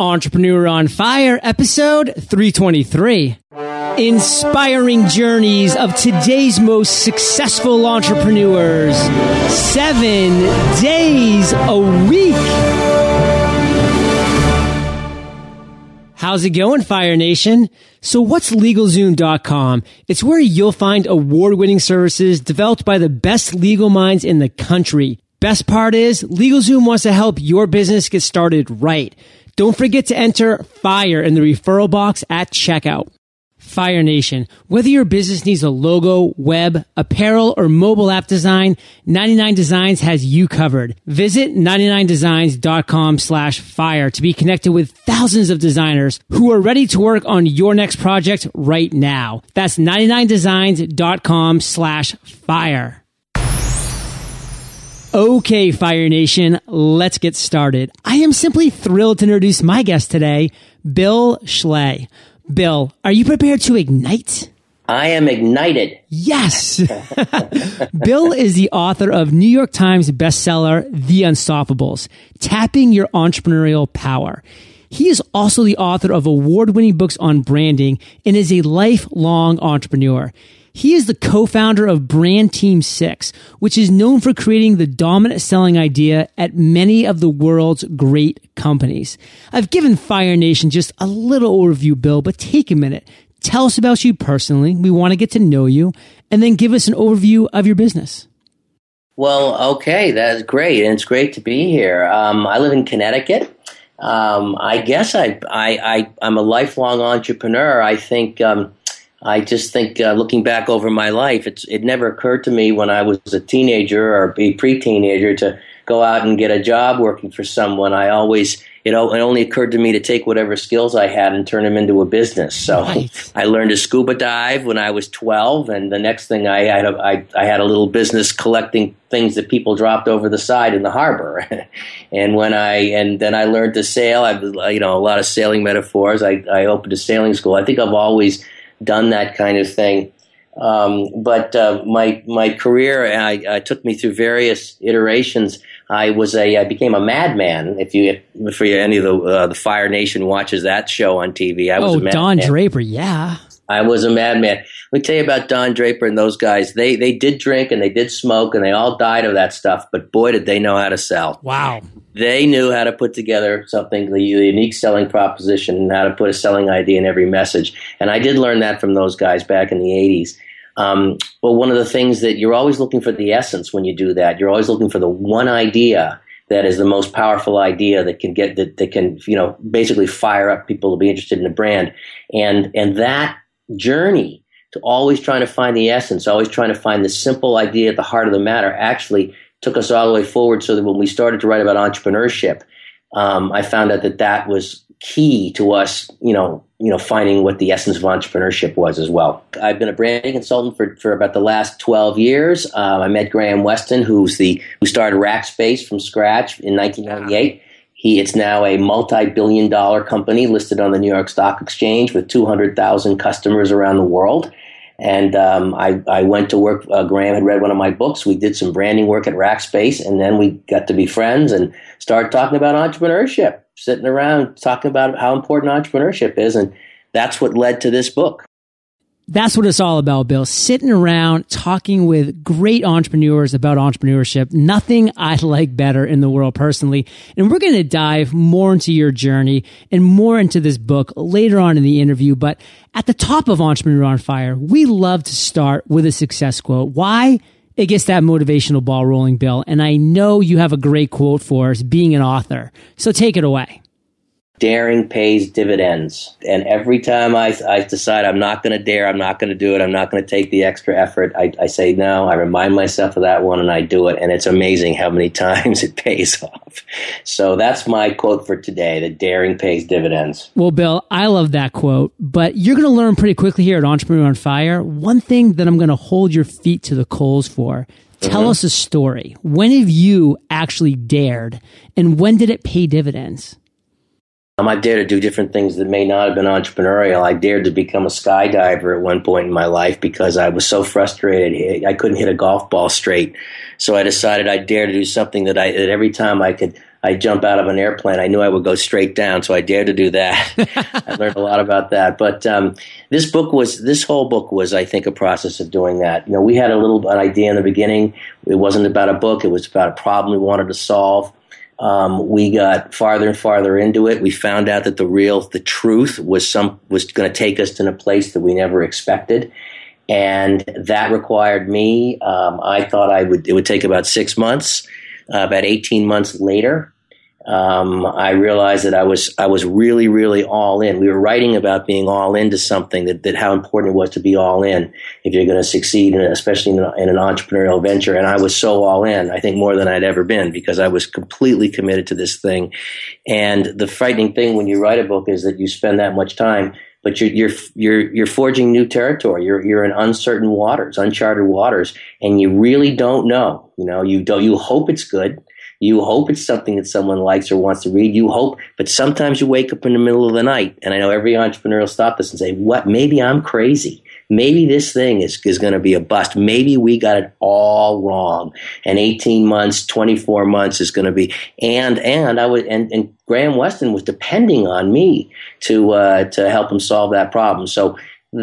Entrepreneur on Fire, episode 323. Inspiring journeys of today's most successful entrepreneurs, 7 days a week. How's it going, Fire Nation? So what's LegalZoom.com? It's where you'll find award-winning services developed by the best legal minds in the country. Best part is, LegalZoom wants to help your business get started right. Don't forget to enter FIRE in the referral box at checkout. Fire Nation, whether your business needs a logo, web, apparel, or mobile app design, 99designs has you covered. Visit 99designs.com/fire to be connected with thousands of designers who are ready to work on your next project right now. That's 99designs.com/fire. Okay, Fire Nation, let's get started. I am simply thrilled to introduce my guest today, Bill Schley. Bill, are you prepared to ignite? I am ignited. Yes. Bill is the author of New York Times bestseller, The Unstoppables, Tapping Your Entrepreneurial Power. He is also the author of award-winning books on branding and is a lifelong entrepreneur. He is the co-founder of Brand Team Six, which is known for creating the dominant selling idea at many of the world's great companies. I've given Fire Nation just a little overview, Bill, but take a minute. Tell us about you personally. We want to get to know you, and then give us an overview of your business. Well, okay, that's great, and it's great to be here. I live in Connecticut. I guess I'm a lifelong entrepreneur. I think. I just think looking back over my life, it never occurred to me when I was a teenager or a pre-teenager to go out and get a job working for someone. I always, it only occurred to me to take whatever skills I had and turn them into a business. So right. I learned to scuba dive when I was 12, and the next thing I had a little business collecting things that people dropped over the side in the harbor. and then I learned to sail. I've a lot of sailing metaphors. I opened a sailing school. I think I've always done that kind of thing, but my career took me through various iterations. I became a madman. If any of the Fire Nation watches that show on TV, I was a madman. Don Draper, yeah. I was a madman. Let me tell you about Don Draper and those guys. They did drink and they did smoke and they all died of that stuff, but boy, did they know how to sell. Wow. They knew how to put together something, the unique selling proposition, and how to put a selling idea in every message. And I did learn that from those guys back in the 80s. But one of the things that you're always looking for the essence when you do that, you're always looking for the one idea that is the most powerful idea that can basically fire up people to be interested in the brand. And that journey to always trying to find the essence, always trying to find the simple idea at the heart of the matter actually took us all the way forward, so that when we started to write about entrepreneurship, I found out that was key to us, finding what the essence of entrepreneurship was as well. I've been a branding consultant for about the last 12 years. I met Graham Weston, who started Rackspace from scratch in 1998. It's now a multi-billion-dollar company listed on the New York Stock Exchange with 200,000 customers around the world. And I went to work. Graham had read one of my books. We did some branding work at Rackspace, and then we got to be friends and started talking about entrepreneurship, sitting around talking about how important entrepreneurship is. And that's what led to this book. That's what it's all about, Bill. Sitting around talking with great entrepreneurs about entrepreneurship. Nothing I like better in the world personally. And we're going to dive more into your journey and more into this book later on in the interview. But at the top of Entrepreneur on Fire, we love to start with a success quote. Why? It gets that motivational ball rolling, Bill. And I know you have a great quote for us being an author. So take it away. Daring pays dividends. And every time I decide I'm not going to dare, I'm not going to do it, I'm not going to take the extra effort, I say no, I remind myself of that one and I do it. And it's amazing how many times it pays off. So that's my quote for today, that daring pays dividends. Well, Bill, I love that quote, but you're going to learn pretty quickly here at Entrepreneur on Fire, one thing that I'm going to hold your feet to the coals for. Tell us a story. When have you actually dared and when did it pay dividends? I dared to do different things that may not have been entrepreneurial. I dared to become a skydiver at one point in my life because I was so frustrated. I couldn't hit a golf ball straight. So I decided I dared to do something that every time I could I jump out of an airplane. I knew I would go straight down, so I dared to do that. I learned a lot about that. But this whole book was, I think, a process of doing that. You know, we had a little idea in the beginning. It wasn't about a book. It was about a problem we wanted to solve. We got farther and farther into it. We found out that the truth was going to take us to a place that we never expected. And that required me. I thought it would take about 6 months. About 18 months later, I realized that I was really, really all in. We were writing about being all into something, that how important it was to be all in if you're going to succeed, especially in an entrepreneurial venture. And I was so all in, I think more than I'd ever been, because I was completely committed to this thing. And the frightening thing when you write a book is that you spend that much time, but you're forging new territory. You're in uncertain waters, uncharted waters, and you really don't know. You know, you hope it's good. You hope it's something that someone likes or wants to read. You hope, but sometimes you wake up in the middle of the night, and I know every entrepreneur will stop this and say, "What? Maybe I'm crazy. Maybe this thing is going to be a bust. Maybe we got it all wrong." And 18 months, 24 months is going to be. And Graham Weston was depending on me to help him solve that problem. So we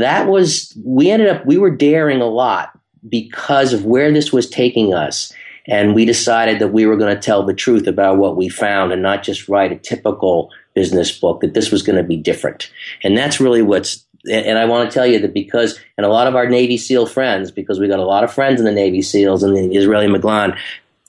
were daring a lot because of where this was taking us. And we decided that we were going to tell the truth about what we found and not just write a typical business book, that this was going to be different. And that's really and I want to tell you that and a lot of our Navy SEAL friends, because we got a lot of friends in the Navy SEALs and the Israeli Maglan,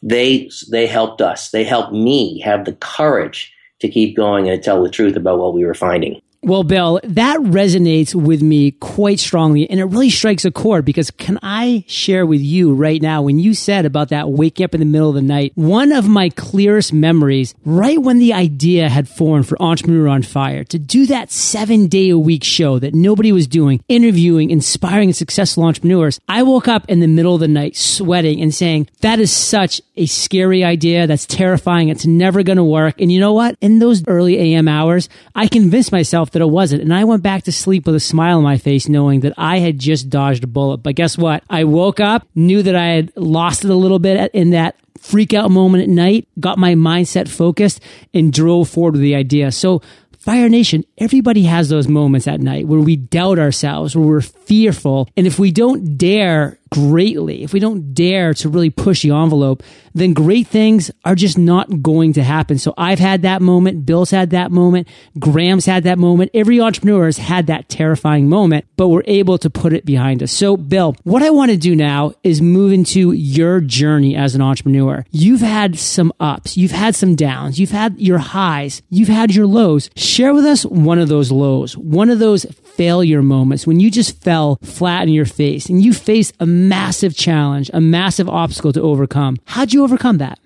they helped us. They helped me have the courage to keep going and to tell the truth about what we were finding. Well, Bill, that resonates with me quite strongly, and it really strikes a chord, because can I share with you right now, when you said about that waking up in the middle of the night, one of my clearest memories, right when the idea had formed for Entrepreneur on Fire, to do that 7-day-a-week show that nobody was doing, interviewing, inspiring, and successful entrepreneurs, I woke up in the middle of the night sweating and saying, that is such a scary idea, that's terrifying, it's never going to work. And you know what? In those early AM hours, I convinced myself that it wasn't. And I went back to sleep with a smile on my face, knowing that I had just dodged a bullet. But guess what? I woke up, knew that I had lost it a little bit in that freak out moment at night, got my mindset focused, and drove forward with the idea. So Fire Nation, everybody has those moments at night where we doubt ourselves, where we're fearful. And if we don't dare greatly, if we don't dare to really push the envelope, then great things are just not going to happen. So I've had that moment. Bill's had that moment. Graham's had that moment. Every entrepreneur has had that terrifying moment, but we're able to put it behind us. So Bill, what I want to do now is move into your journey as an entrepreneur. You've had some ups. You've had some downs. You've had your highs. You've had your lows. Share with us one of those lows, one of those failure moments when you just fell flat in your face and you faced a massive challenge, a massive obstacle to overcome. How'd you overcome that?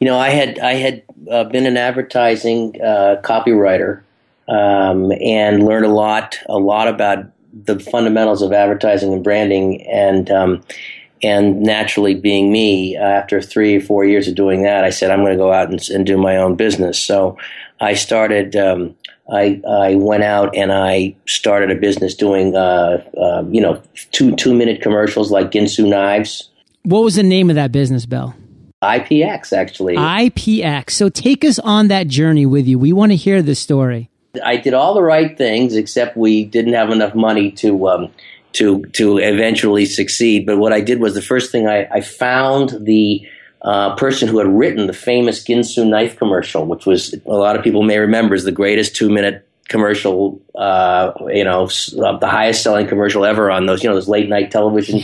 You know, I had been an advertising copywriter and learned a lot about the fundamentals of advertising and branding. And naturally, being me, after 3 or 4 years of doing that, I said, I'm going to go out and do my own business. So I started. I went out and I started a business doing, 2-minute commercials like Ginsu Knives. What was the name of that business, Bill? IPX, actually. IPX. So take us on that journey with you. We want to hear this story. I did all the right things, except we didn't have enough money to eventually succeed. But what I did was, the first thing I found the person who had written the famous Ginsu knife commercial, which was, a lot of people may remember, is the greatest 2-minute commercial, the highest selling commercial ever on those, those late night television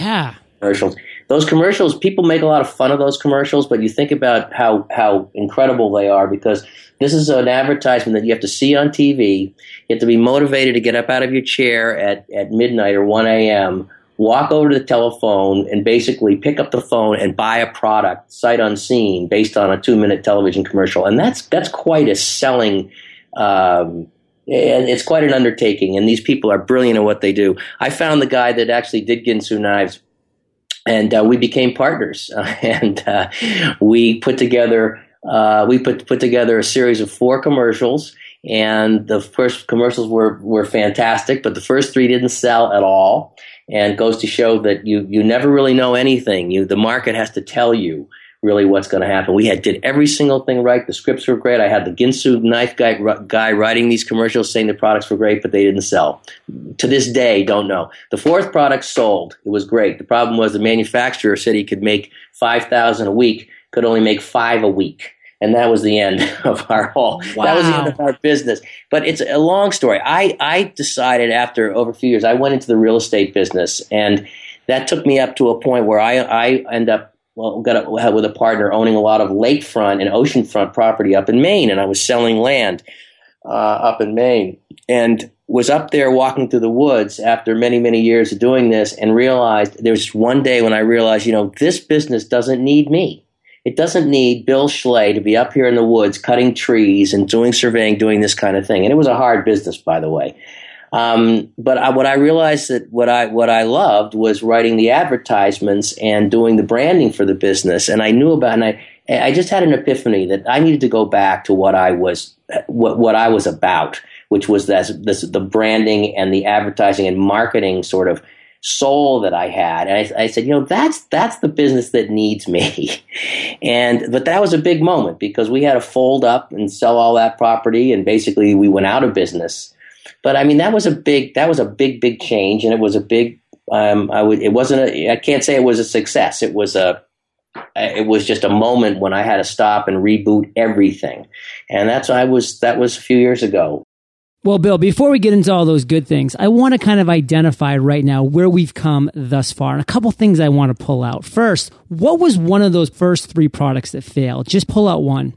commercials. Those commercials, people make a lot of fun of those commercials, but you think about how incredible they are, because this is an advertisement that you have to see on TV. You have to be motivated to get up out of your chair at midnight or 1 a.m., walk over to the telephone and basically pick up the phone and buy a product sight unseen based on a 2-minute television commercial. And that's quite a selling, and it's quite an undertaking. And these people are brilliant at what they do. I found the guy that actually did Ginsu Knives, and we became partners. And we put together a series of 4 commercials. And the first commercials were fantastic, but the first 3 didn't sell at all. And goes to show that you never really know anything. The market has to tell you really what's going to happen. We had did every single thing right. The scripts were great. I had the Ginsu knife guy writing these commercials saying the products were great, but they didn't sell. To this day, don't know. The fourth product sold. It was great. The problem was the manufacturer said he could make 5,000 a week, could only make 5 a week. And that was the end of our whole. Wow. That was the end of our business. But it's a long story. I decided after over a few years, I went into the real estate business, and that took me up to a point where I end up with a partner owning a lot of lakefront and oceanfront property up in Maine, and I was selling land up in Maine, and was up there walking through the woods after many, many years of doing this, and realized there was one day when I realized, you know, this business doesn't need me. It doesn't need Bill Schley to be up here in the woods cutting trees and doing surveying, doing this kind of thing. And it was a hard business, by the way. What I realized that what I loved was writing the advertisements and doing the branding for the business. And I knew about, and I just had an epiphany that I needed to go back to what I was about, which was the branding and the advertising and marketing sort of soul that I had. And I said, you know, that's the business that needs me. But that was a big moment, because we had to fold up and sell all that property, and basically we went out of business. But I mean, that was a big change, and it was a big I can't say it was a success. It was just a moment when I had to stop and reboot everything. And that was a few years ago. Well, Bill, before we get into all those good things, I want to kind of identify right now where we've come thus far, and a couple things I want to pull out. First, what was one of those first 3 products that failed? Just pull out one.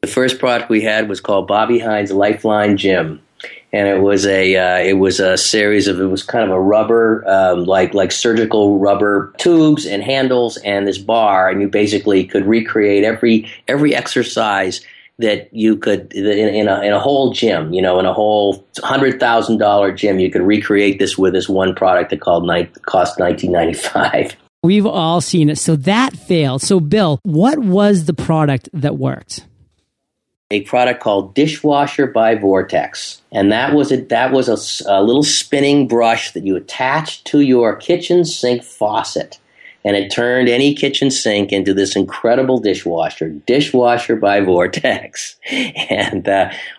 The first product we had was called Bobby Hines Lifeline Gym, and it was kind of a rubber like surgical rubber tubes and handles and this bar, and you basically could recreate every exercise that you could in a whole gym, you know, in a whole $100,000 gym. You could recreate this with this one product that cost $19.95. We've all seen it. So that failed. So Bill, what was the product that worked? A product called Dishwasher by Vortex, and that was a little spinning brush that you attached to your kitchen sink faucet. And it turned any kitchen sink into this incredible dishwasher, Dishwasher by Vortex. And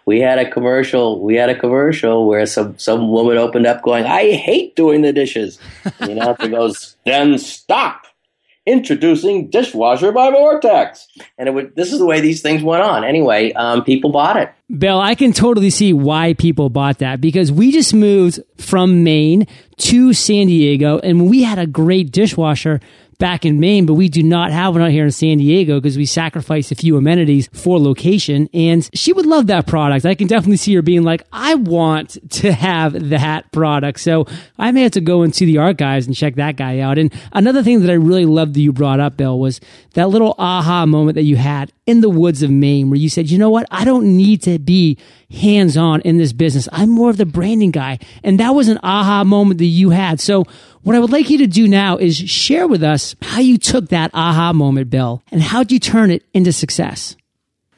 we had a commercial where some woman opened up going, "I hate doing the dishes." You know, she goes, "Then stop. Introducing Dishwasher by Vortex." And this is the way these things went on. Anyway, people bought it. Bill, I can totally see why people bought that, because we just moved from Maine to San Diego, and we had a great dishwasher back in Maine, but we do not have one out here in San Diego because we sacrificed a few amenities for location. And she would love that product. I can definitely see her being like, "I want to have that product." So I may have to go into the archives and check that guy out. And another thing that I really loved that you brought up, Bill, was that little aha moment that you had in the woods of Maine, where you said, "You know what? I don't need to be hands-on in this business. I'm more of the branding guy." And that was an aha moment that you had. So what I would like you to do now is share with us how you took that aha moment, Bill, and how'd you turn it into success?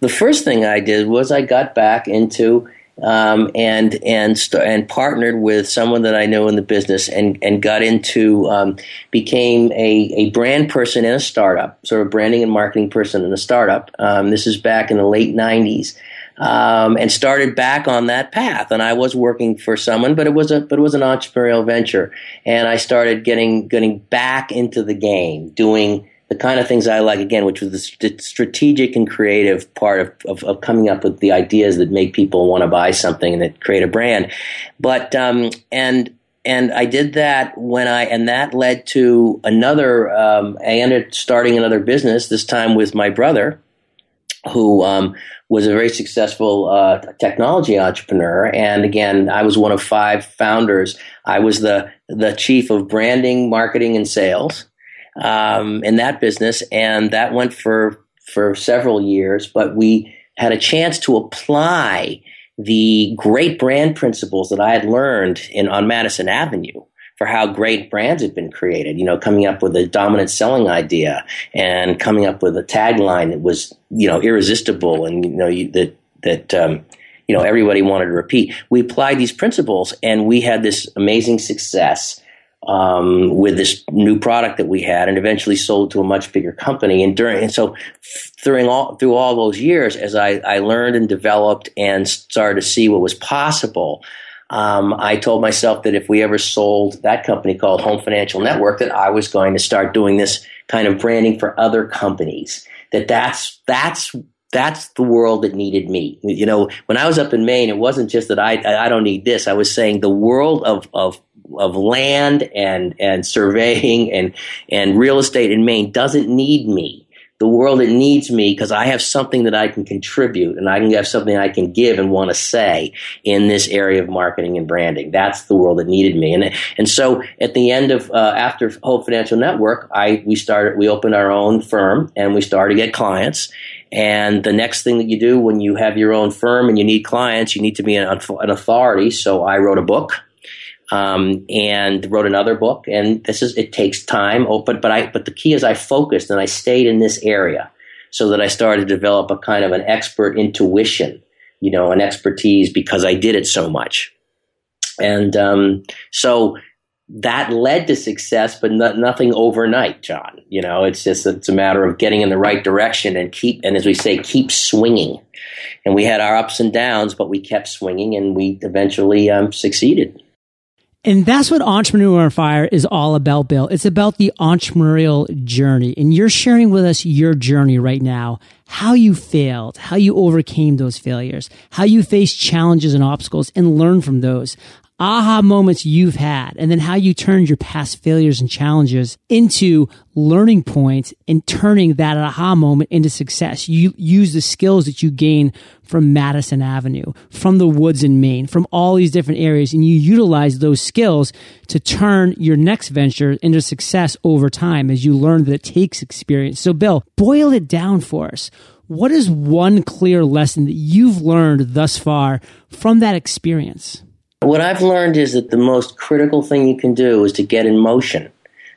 The first thing I did was I got back into and partnered with someone that I know in the business, and got into became a brand person in a startup, sort of branding and marketing person in a startup. This is back in the late 90s. And started back on that path. And I was working for someone, but it was an entrepreneurial venture. And I started getting back into the game, doing the kind of things I like, again, which was the strategic and creative part of coming up with the ideas that make people want to buy something and that create a brand. But and I did that and that led to another. I ended up starting another business, this time with my brother, who was a very successful technology entrepreneur. And again, I was one of 5 founders. I was the chief of branding, marketing, and sales in that business. And that went for several years, but we had a chance to apply the great brand principles that I had learned on Madison Avenue for how great brands had been created, you know, coming up with a dominant selling idea and coming up with a tagline that was, you know, irresistible and, you know, that everybody wanted to repeat. We applied these principles, and we had this amazing success with this new product that we had, and eventually sold to a much bigger company. And through all those years, as I learned and developed and started to see what was possible, I told myself that if we ever sold that company called Home Financial Network, that I was going to start doing this kind of branding for other companies. That's the world that needed me. You know, when I was up in Maine, it wasn't just that I don't need this. I was saying the world of land and surveying and real estate in Maine doesn't need me. The world that needs me, because I have something that I can contribute, and I can have something I can give and want to say in this area of marketing and branding. That's the world that needed me. And so at the end of, after Home Financial Network, we opened our own firm, and we started to get clients. And the next thing that you do when you have your own firm and you need clients, you need to be an authority. So I wrote a book, and wrote another book. And it takes time. But the key is I focused and I stayed in this area, so that I started to develop a kind of an expert intuition, you know, an expertise, because I did it so much. And so that led to success, but nothing overnight, John. You know, it's a matter of getting in the right direction and as we say, keep swinging. And we had our ups and downs, but we kept swinging, and we eventually succeeded. And that's what Entrepreneur on Fire is all about, Bill. It's about the entrepreneurial journey. And you're sharing with us your journey right now, how you failed, how you overcame those failures, how you faced challenges and obstacles and learned from those. Aha moments you've had, and then how you turned your past failures and challenges into learning points and turning that aha moment into success. You use the skills that you gain from Madison Avenue, from the woods in Maine, from all these different areas, and you utilize those skills to turn your next venture into success over time as you learn that it takes experience. So Bill, boil it down for us. What is one clear lesson that you've learned thus far from that experience? What I've learned is that the most critical thing you can do is to get in motion,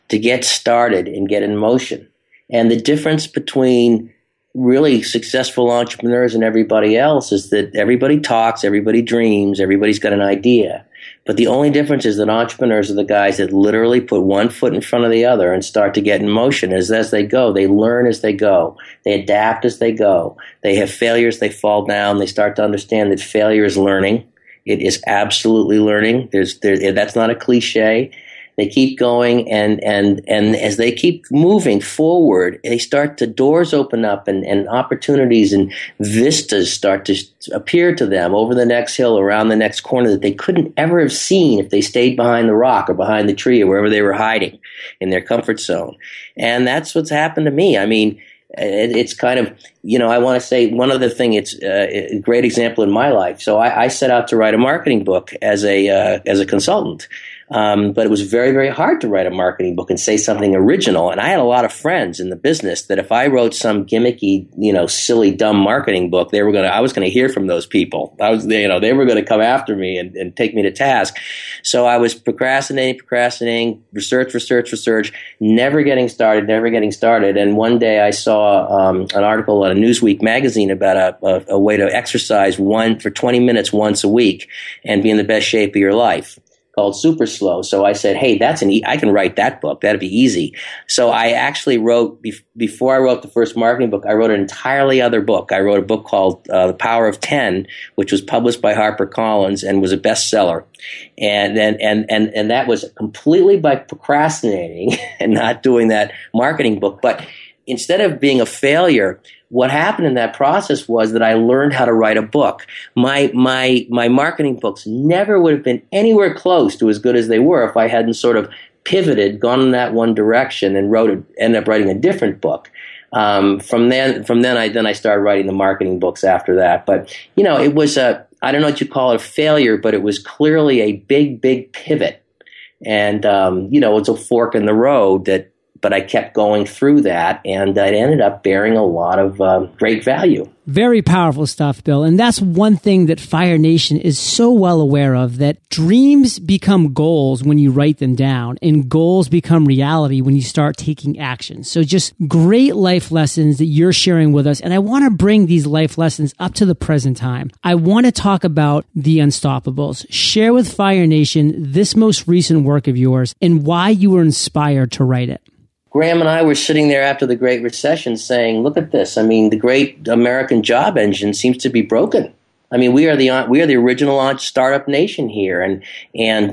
to get started and get in motion. And the difference between really successful entrepreneurs and everybody else is that everybody talks, everybody dreams, everybody's got an idea. But the only difference is that entrepreneurs are the guys that literally put one foot in front of the other and start to get in motion as they go. They learn as they go. They adapt as they go. They have failures. They fall down. They start to understand that failure is learning. It is absolutely learning. That's not a cliche. They keep going, and as they keep moving forward, they doors open up, and opportunities and vistas start to appear to them over the next hill, around the next corner, that they couldn't ever have seen if they stayed behind the rock or behind the tree or wherever they were hiding in their comfort zone. And that's what's happened to me. I mean, it's kind of, you know, I want to say one other thing. It's a great example in my life. So I set out to write a marketing book as a consultant, but it was very, very hard to write a marketing book and say something original. And I had a lot of friends in the business that if I wrote some gimmicky, you know, silly, dumb marketing book, I was going to hear from those people. They were going to come after me and take me to task. So I was procrastinating, research, never getting started. And one day I saw an article on a Newsweek magazine about a way to exercise for 20 minutes once a week and be in the best shape of your life, called Super Slow. So I said, hey, I can write that book. That'd be easy. So I actually wrote, before I wrote the first marketing book, I wrote an entirely other book. I wrote a book called The Power of Ten, which was published by HarperCollins and was a bestseller. And that was completely by procrastinating and not doing that marketing book. But instead of being a failure, what happened in that process was that I learned how to write a book. My marketing books never would have been anywhere close to as good as they were if I hadn't sort of pivoted, gone in that one direction, and ended up writing a different book. From then I started writing the marketing books after that. But you know, it was I don't know what you call it, a failure, but it was clearly a big pivot, and you know, it's a fork in the road that But I kept going through that, and it ended up bearing a lot of great value. Very powerful stuff, Bill. And that's one thing that Fire Nation is so well aware of, that dreams become goals when you write them down, and goals become reality when you start taking action. So just great life lessons that you're sharing with us. And I want to bring these life lessons up to the present time. I want to talk about The Unstoppables. Share with Fire Nation this most recent work of yours and why you were inspired to write it. Graham and I were sitting there after the Great Recession saying, look at this. I mean, the great American job engine seems to be broken. I mean, we are the original startup nation here, and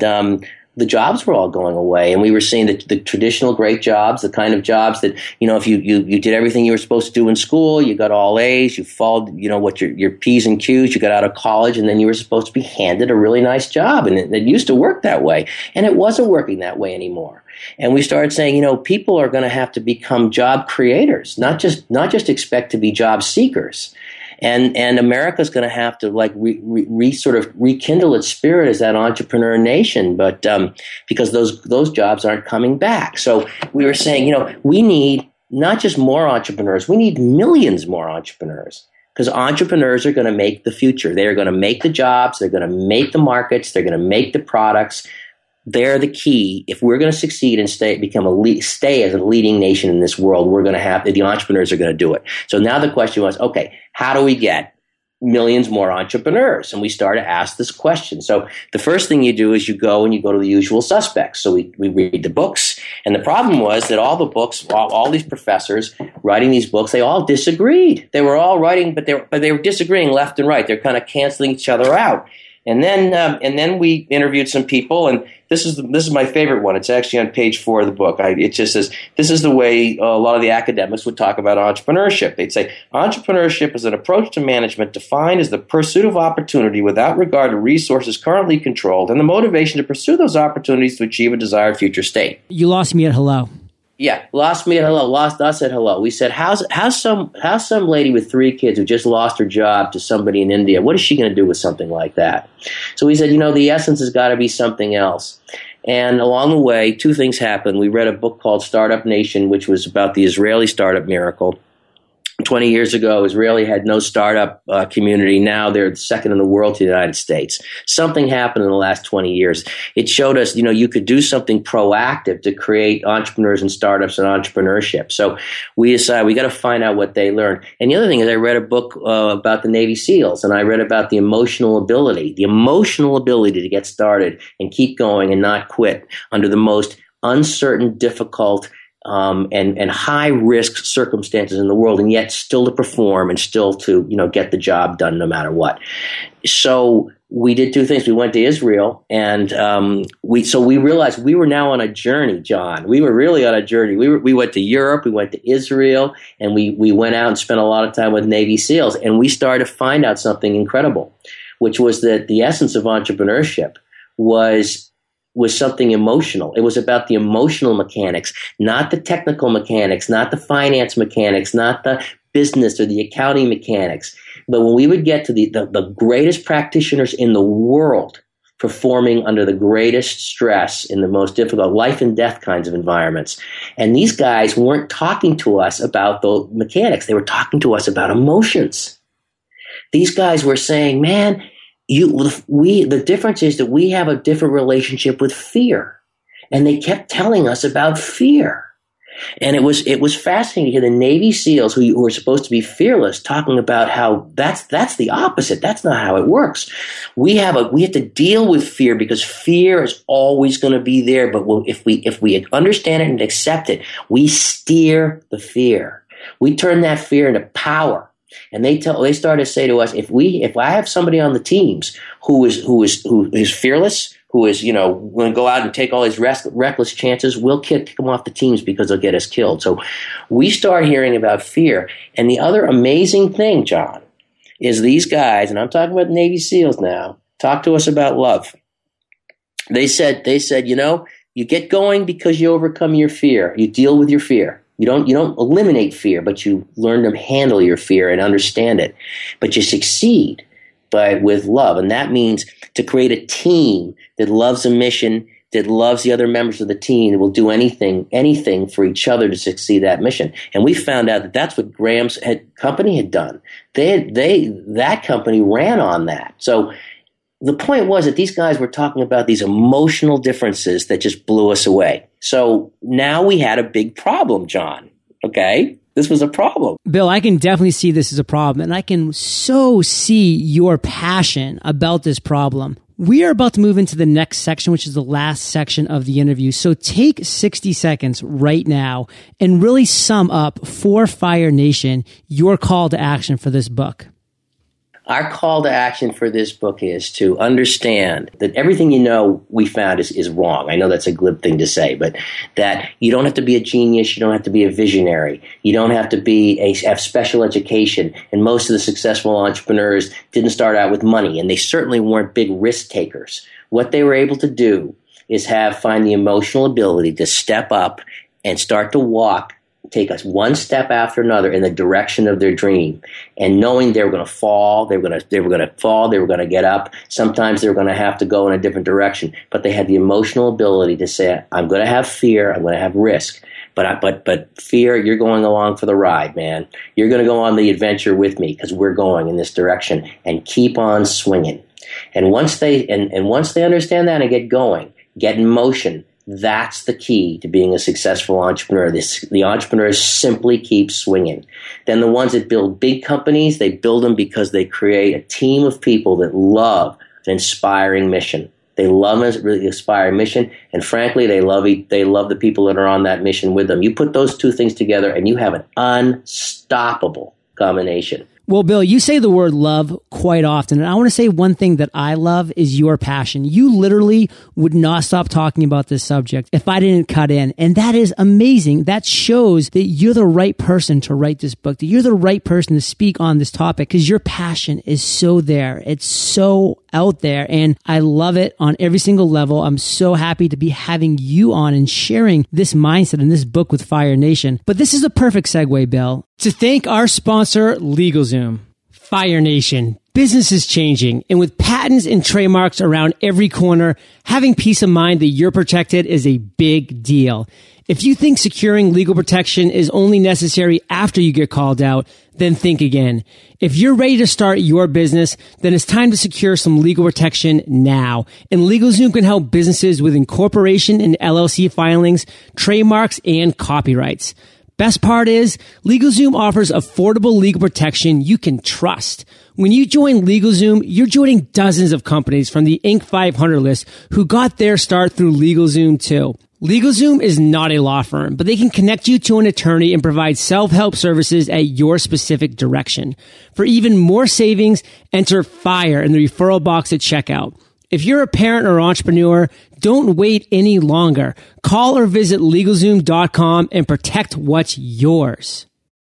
the jobs were all going away, and we were seeing the traditional great jobs, the kind of jobs that, you know, if you did everything you were supposed to do in school, you got all A's, you followed, you know, what your P's and Q's, you got out of college, and then you were supposed to be handed a really nice job. And it used to work that way, and it wasn't working that way anymore. And we started saying, you know, people are going to have to become job creators, not just expect to be job seekers. And America's going to have to like sort of rekindle its spirit as that entrepreneur nation, but because those jobs aren't coming back. So we were saying, you know, we need not just more entrepreneurs, we need millions more entrepreneurs, because entrepreneurs are going to make the future. They are going to make the jobs. They're going to make the markets. They're going to make the products. They're the key. If we're going to succeed and stay as a leading nation in this world, we're going to have the entrepreneurs are going to do it. So now the question was, okay, how do we get millions more entrepreneurs? And we started to ask this question. So the first thing you do is you go to the usual suspects. So we read the books, and the problem was that all the books, all these professors writing these books, they all disagreed. They were all writing, but they were disagreeing left and right. They're kind of canceling each other out. And then we interviewed some people, and this is my favorite one. It's actually on page 4 of the book. It just says, this is the way a lot of the academics would talk about entrepreneurship. They'd say, entrepreneurship is an approach to management defined as the pursuit of opportunity without regard to resources currently controlled and the motivation to pursue those opportunities to achieve a desired future state. You lost me at hello. Yeah, lost me at hello, lost us at hello. We said, how's some lady with 3 kids who just lost her job to somebody in India, what is she going to do with something like that? So we said, you know, the essence has got to be something else. And along the way, 2 things happened. We read a book called Startup Nation, which was about the Israeli startup miracle. 20 years ago, Israel had no startup community. Now they're second in the world to the United States. Something happened in the last 20 years. It showed us, you know, you could do something proactive to create entrepreneurs and startups and entrepreneurship. So we decided we got to find out what they learned. And the other thing is, I read a book about the Navy SEALs, and I read about the emotional ability to get started and keep going and not quit under the most uncertain, difficult and high risk circumstances in the world, and yet still to perform and still to, you know, get the job done no matter what. So we did 2 things. We went to Israel, and we realized we were now on a journey, John. We were really on a journey. We went to Europe, we went to Israel, and we went out and spent a lot of time with Navy SEALs, and we started to find out something incredible, which was that the essence of entrepreneurship was something emotional. It was about the emotional mechanics, not the technical mechanics, not the finance mechanics, not the business or the accounting mechanics. But when we would get to the greatest practitioners in the world performing under the greatest stress in the most difficult life and death kinds of environments. And these guys weren't talking to us about the mechanics. They were talking to us about emotions. These guys were saying, man, the difference is that we have a different relationship with fear. And they kept telling us about fear. And it was fascinating to hear the Navy SEALs who were supposed to be fearless talking about how that's the opposite. That's not how it works. We have to deal with fear, because fear is always going to be there. But if we understand it and accept it, we steer the fear. We turn that fear into power. And they start to say to us, if I have somebody on the teams who is fearless, who is, you know, going to go out and take all these reckless chances, we'll kick them off the teams because they'll get us killed. So we start hearing about fear. And the other amazing thing, John, is these guys, and I'm talking about Navy SEALs now, talk to us about love. They said, you know, you get going because you overcome your fear. You deal with your fear. You don't eliminate fear, but you learn to handle your fear and understand it. But you succeed with love. And that means to create a team that loves a mission, that loves the other members of the team, that will do anything for each other to succeed that mission. And we found out that that's what Graham's company had done. That company ran on that. So the point was that these guys were talking about these emotional differences that just blew us away. So now we had a big problem, John. Okay? This was a problem. Bill, I can definitely see this as a problem, and I can so see your passion about this problem. We are about to move into the next section, which is the last section of the interview. So take 60 seconds right now and really sum up for Fire Nation your call to action for this book. Our call to action for this book is to understand that everything you know we found is wrong. I know that's a glib thing to say, but that you don't have to be a genius, you don't have to be a visionary, you don't have to have special education, and most of the successful entrepreneurs didn't start out with money, and they certainly weren't big risk takers. What they were able to do is find the emotional ability to step up and start to walk, take us one step after another in the direction of their dream, and knowing they were going to fall, they were going to get up. Sometimes they were going to have to go in a different direction, but they had the emotional ability to say, "I'm going to have fear, I'm going to have risk, but fear, you're going along for the ride, man. You're going to go on the adventure with me because we're going in this direction," and keep on swinging. And once they understand that and get going, get in motion. That's the key to being a successful entrepreneur. The entrepreneurs simply keep swinging. Then the ones that build big companies, they build them because they create a team of people that love an inspiring mission. They love a really inspiring mission, and frankly, they love the people that are on that mission with them. You put those two things together, and you have an unstoppable combination. Well, Bill, you say the word love quite often, and I want to say one thing that I love is your passion. You literally would not stop talking about this subject if I didn't cut in, and that is amazing. That shows that you're the right person to write this book, that you're the right person to speak on this topic, because your passion is so there. It's so out there, and I love it on every single level. I'm so happy to be having you on and sharing this mindset and this book with Fire Nation. But this is a perfect segue, Bill, to thank our sponsor, LegalZoom. Fire Nation, business is changing, and with patents and trademarks around every corner, having peace of mind that you're protected is a big deal. If you think securing legal protection is only necessary after you get called out, then think again. If you're ready to start your business, then it's time to secure some legal protection now. And LegalZoom can help businesses with incorporation and LLC filings, trademarks, and copyrights. Best part is, LegalZoom offers affordable legal protection you can trust. When you join LegalZoom, you're joining dozens of companies from the Inc. 500 list who got their start through LegalZoom too. LegalZoom is not a law firm, but they can connect you to an attorney and provide self-help services at your specific direction. For even more savings, enter FIRE in the referral box at checkout. If you're a parent or entrepreneur, don't wait any longer. Call or visit LegalZoom.com and protect what's yours.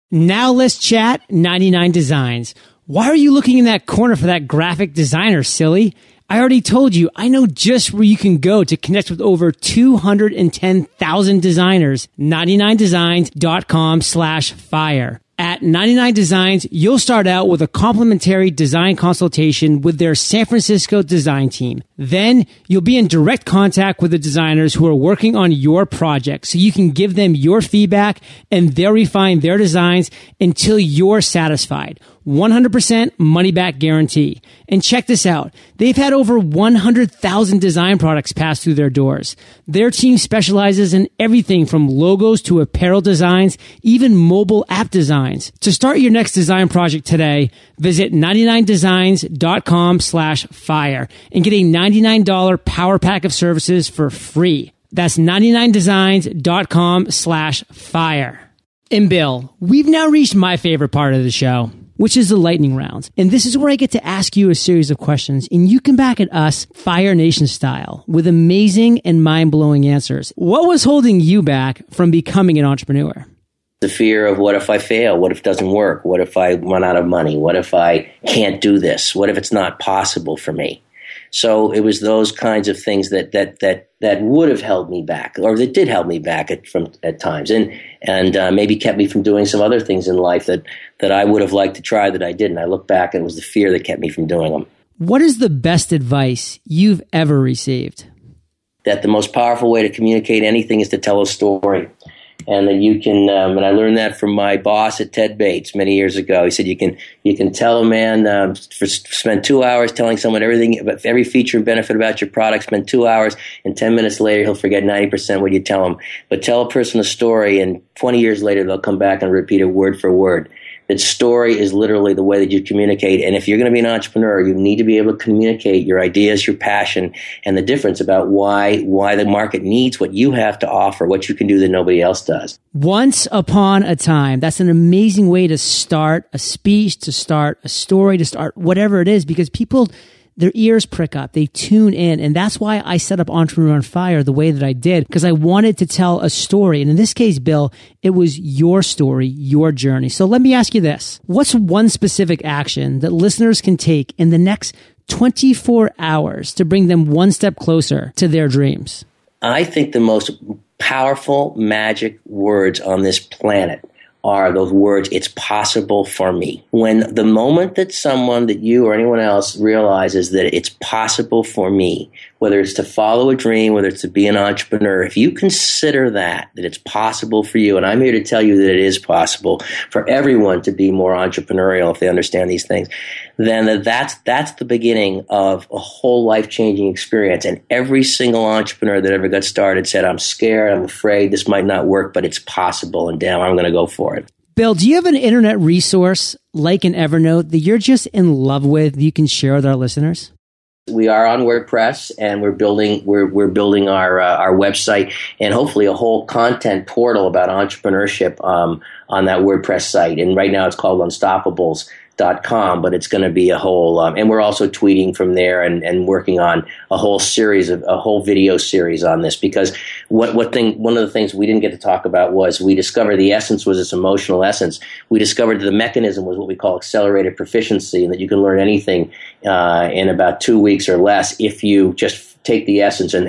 Now let's chat 99designs. Why are you looking in that corner for that graphic designer, silly? I already told you, I know just where you can go to connect with over 210,000 designers. 99designs.com/fire. At 99designs, you'll start out with a complimentary design consultation with their San Francisco design team. Then you'll be in direct contact with the designers who are working on your project, so you can give them your feedback and they'll refine their designs until you're satisfied. 100% money-back guarantee. And check this out. They've had over 100,000 design products pass through their doors. Their team specializes in everything from logos to apparel designs, even mobile app designs. To start your next design project today, visit 99designs.com/fire and get a $99 power pack of services for free. That's 99designs.com/fire. And Bill, we've now reached my favorite part of the show, which is the lightning rounds. And this is where I get to ask you a series of questions, and you come back at us Fire Nation style with amazing and mind-blowing answers. What was holding you back from becoming an entrepreneur? The fear of, what if I fail? What if it doesn't work? What if I run out of money? What if I can't do this? What if it's not possible for me? So it was those kinds of things that would have held me back, or that did help me back at times, and maybe kept me from doing some other things in life that I would have liked to try that I didn't. I look back and it was the fear that kept me from doing them. What is the best advice you've ever received? that the most powerful way to communicate anything is to tell a story. And that you can, and I learned that from my boss at Ted Bates many years ago. He said, you can tell a man, spend 2 hours telling someone everything, about every feature and benefit about your product, spend 2 hours, and 10 minutes later he'll forget 90% what you tell him. But tell a person a story, and 20 years later they'll come back and repeat it word for word. That story is literally the way that you communicate. And if you're going to be an entrepreneur, you need to be able to communicate your ideas, your passion, and the difference about why the market needs what you have to offer, what you can do that nobody else does. Once upon a time. That's an amazing way to start a speech, to start a story, to start whatever it is, because people, their ears prick up. They tune in. And that's why I set up Entrepreneur on Fire the way that I did, because I wanted to tell a story. And in this case, Bill, it was your story, your journey. So let me ask you this. What's one specific action that listeners can take in the next 24 hours to bring them one step closer to their dreams? I think the most powerful magic words on this planet are those words, it's possible for me. When the moment that someone, that you or anyone else, realizes that it's possible for me, whether it's to follow a dream, whether it's to be an entrepreneur, if you consider that it's possible for you, and I'm here to tell you that it is possible for everyone to be more entrepreneurial if they understand these things, then that's the beginning of a whole life-changing experience. And every single entrepreneur that ever got started said, I'm scared, I'm afraid, this might not work, but it's possible, and damn, I'm going to go for it. Bill, do you have an internet resource like an Evernote that you're just in love with that you can share with our listeners? We are on WordPress, and we're building our website, and hopefully a whole content portal about entrepreneurship on that WordPress site. And right now it's called Unstoppables.com, but it's going to be a whole, and we're also tweeting from there and working on a whole video series on this, because one of the things we didn't get to talk about was we discovered the essence was its emotional essence. We discovered that the mechanism was what we call accelerated proficiency, and that you can learn anything in about 2 weeks or less if you just take the essence and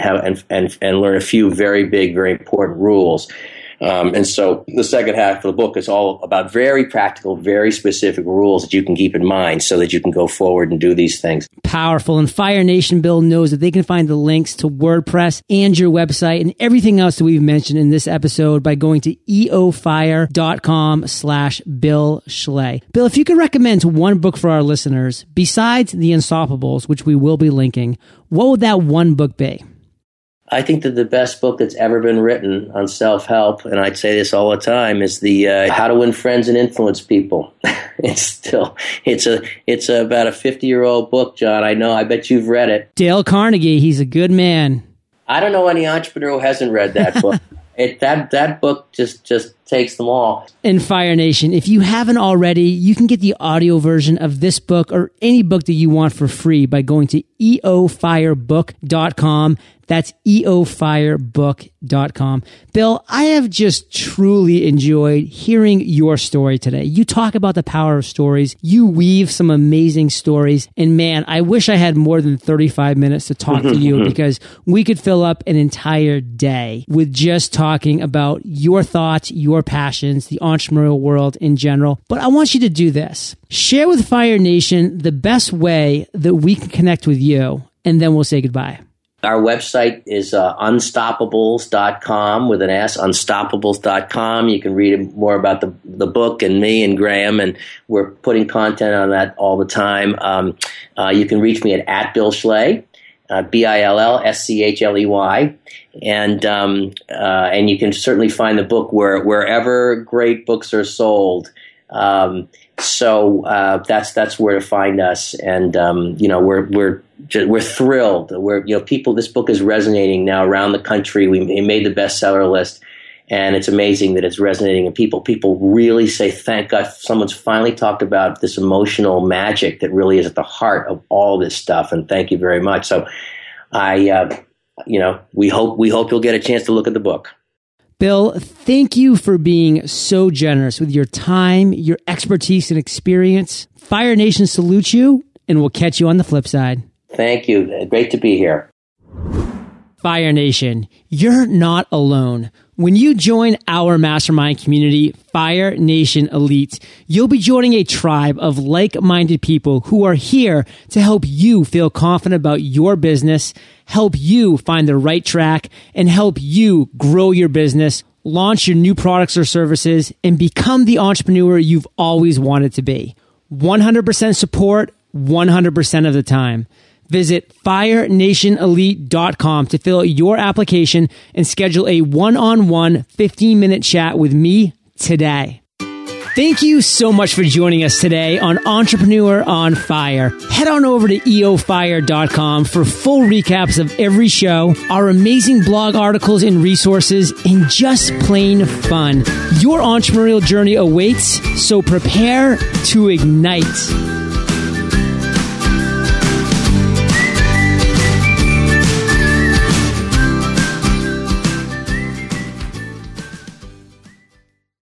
learn a few very big, very important rules. And so the second half of the book is all about very practical, very specific rules that you can keep in mind so that you can go forward and do these things. Powerful. And Fire Nation, Bill, knows that they can find the links to WordPress and your website and everything else that we've mentioned in this episode by going to eofire.com/Bill Schley. Bill, if you could recommend one book for our listeners, besides The Unstoppables, which we will be linking, what would that one book be? I think that the best book that's ever been written on self-help, and I'd say this all the time, is the How to Win Friends and Influence People. It's about a 50-year-old book, John. I know. I bet you've read it. Dale Carnegie. He's a good man. I don't know any entrepreneur who hasn't read that book. That book just takes them all. And Fire Nation, if you haven't already, you can get the audio version of this book or any book that you want for free by going to eofirebook.com. That's eofirebook.com. Bill, I have just truly enjoyed hearing your story today. You talk about the power of stories. You weave some amazing stories. And man, I wish I had more than 35 minutes to talk to you, because we could fill up an entire day with just talking about your thoughts, your passions, the entrepreneurial world in general. But I want you to do this. Share with Fire Nation the best way that we can connect with you, and then we'll say goodbye. Our website is Unstoppables.com with an S, Unstoppables.com. You can read more about the book and me and Graham, and we're putting content on that all the time. You can reach me at Bill Schley, BILLSCHLEY. And you can certainly find the book wherever great books are sold. So that's where to find us, and we're thrilled. This book is resonating now around the country. It made the bestseller list, and it's amazing that it's resonating. And people really say, "Thank God, someone's finally talked about this emotional magic that really is at the heart of all this stuff." And thank you very much. So, we hope you'll get a chance to look at the book. Bill, thank you for being so generous with your time, your expertise, and experience. Fire Nation salutes you, and we'll catch you on the flip side. Thank you. Great to be here. Fire Nation, you're not alone. When you join our mastermind community, Fire Nation Elite, you'll be joining a tribe of like-minded people who are here to help you feel confident about your business, help you find the right track, and help you grow your business, launch your new products or services, and become the entrepreneur you've always wanted to be. 100% support, 100% of the time. Visit FireNationElite.com to fill out your application and schedule a one-on-one 15-minute chat with me today. Thank you so much for joining us today on Entrepreneur on Fire. Head on over to eofire.com for full recaps of every show, our amazing blog articles and resources, and just plain fun. Your entrepreneurial journey awaits, so prepare to ignite.